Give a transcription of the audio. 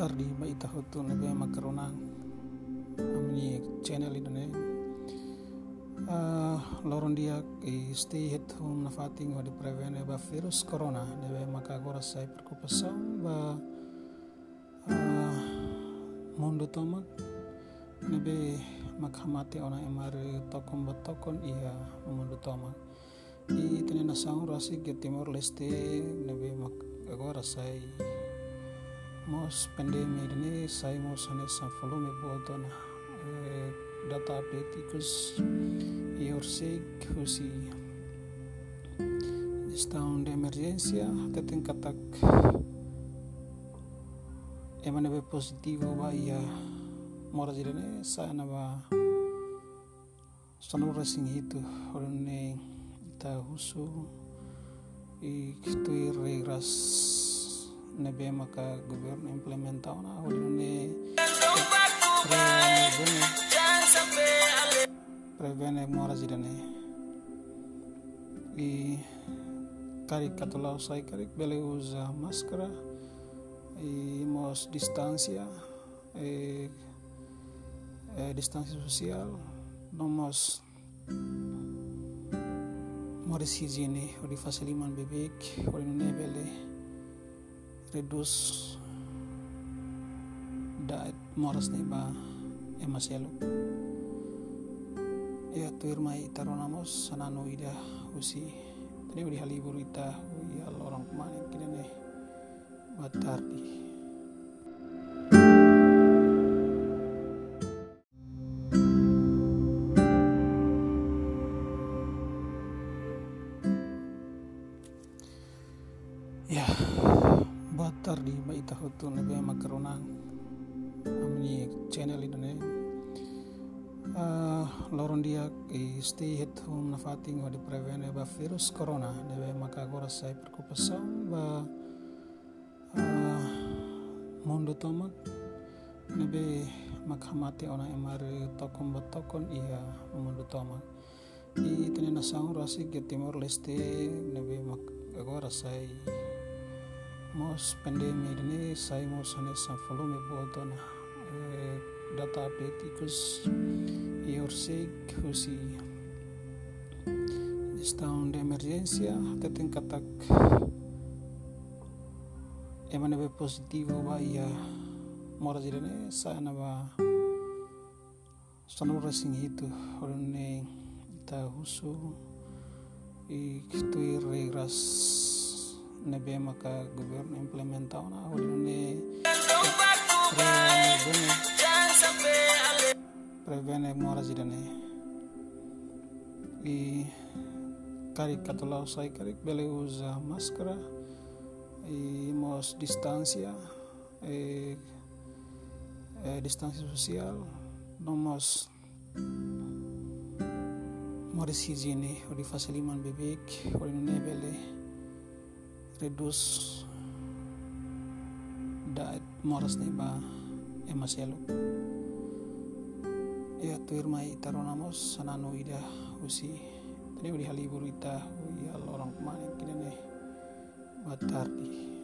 tardi baitahutun lebih makaruna amni channel idone loron dia stay at home nafating wa di prevent ba virus corona debe makagora sai perkupasau ba mondo tomak nebe makhamate ona emare tokon batokon iya mondo tomak di tenena saung rasik ke Timor Leste nebe makagora sai mos pandemi ini sai mos ane sa volume bodona data update ikus your sake husi estaun de emergencia teten katak emanebe positivo baya morajirene sana ba sanur racing itu orne ta husu iktu regras nebe maka governo implementa una ordine prevene morazidane i karikatula usai karik bele usa maskara i mos distancia distancia social no mos moris higiene ori faciliman bebek ori nebele redus daet moras neba emaselo ya tuir mai taronamos sanano ida usi tadi udi halibur ita ya lorong kemarin kidane batardi ya batar di baita hutun lebih makarona amni channel idone loron dia stay at home nafating wa di prevent ba virus corona debe makagora sai perkupasau ba mondo tomak nebe makhamate ona emare tokon batokon iya mondo tomak di tenena saung rasik ke Timor Leste nebe makagora sai mos pandemi ini saya mau sana samfulu mebodona data update ikus your sake husi estaun de emergencia teten katak emanebe positivo baya morajirene sana ba sanur racing itu orne ta husu iktu regras nebe maka governo implementa una ordine prevene morazidane i karikatula usai karik bele usa maskara i mos distancia distancia social no mos moris higiene ori faciliman bebek ori nebele redus daet moras neba emaselo ya tuir mai taronamos sanano ida usi tadi udi halibur ita ya lorong kemarin kidane batardi.